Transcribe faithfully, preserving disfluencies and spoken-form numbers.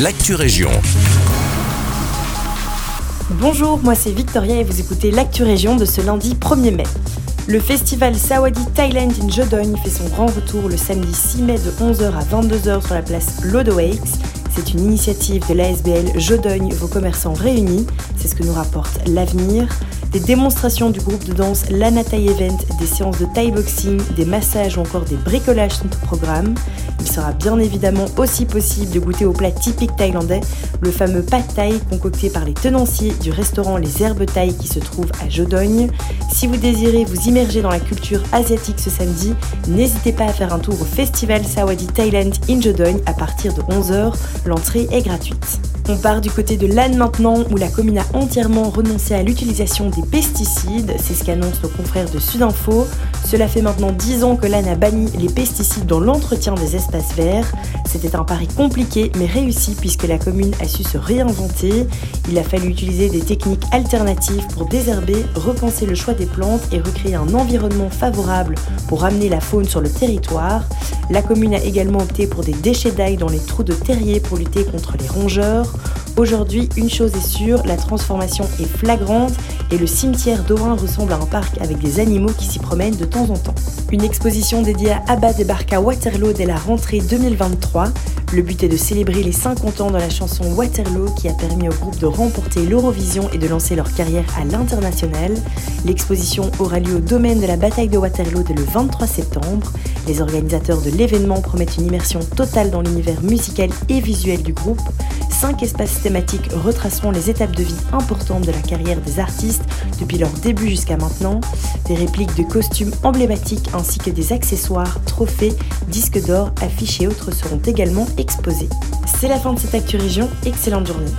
L'Actu Région. Bonjour, moi c'est Victoria et vous écoutez L'Actu Région de ce lundi premier mai. Le festival Sawasdee Thailand in Jodoigne fait son grand retour le samedi six mai de onze heures à vingt-deux heures sur la place Lodewijk. C'est une initiative de l'A S B L Jodoigne, vos commerçants réunis. C'est ce que nous rapporte l'avenir. Des démonstrations du groupe de danse Lana Thai Event, des séances de Thai boxing, des massages ou encore des bricolages sont au programme. Il sera bien évidemment aussi possible de goûter au plat typique thaïlandais, le fameux pad thaï concocté par les tenanciers du restaurant Les Herbes Thaï qui se trouve à Jodoigne. Si vous désirez vous immerger dans la culture asiatique ce samedi, n'hésitez pas à faire un tour au festival Sawasdee Thailand in Jodoigne à partir de onze heures. L'entrée est gratuite. On part du côté de Lasne maintenant, où la commune a entièrement renoncé à l'utilisation des pesticides. C'est ce qu'annoncent nos confrères de Sud Info. Cela fait maintenant dix ans que Lasne a banni les pesticides dans l'entretien des espaces verts. C'était un pari compliqué mais réussi puisque la commune a su se réinventer. Il a fallu utiliser des techniques alternatives pour désherber, repenser le choix des plantes et recréer un environnement favorable pour ramener la faune sur le territoire. La commune a également opté pour des déchets d'ail dans les trous de terriers pour lutter contre les rongeurs. Aujourd'hui, une chose est sûre, la transformation est flagrante et le cimetière d'Orin ressemble à un parc avec des animaux qui s'y promènent de temps en temps. Une exposition dédiée à ABBA débarque à Waterloo dès la rentrée deux mille vingt-trois. Le but est de célébrer les cinquante ans de la chanson Waterloo qui a permis au groupe de remporter l'Eurovision et de lancer leur carrière à l'international. L'exposition aura lieu au domaine de la bataille de Waterloo dès le vingt-trois septembre. Les organisateurs de l'événement promettent une immersion totale dans l'univers musical et visuel du groupe. Cinq espaces thématiques retraceront les étapes de vie importantes de la carrière des artistes depuis leur début jusqu'à maintenant. Des répliques de costumes emblématiques ainsi que des accessoires, trophées, disques d'or, affiches et autres seront également exposés. C'est la fin de cette Actu Région, excellente journée.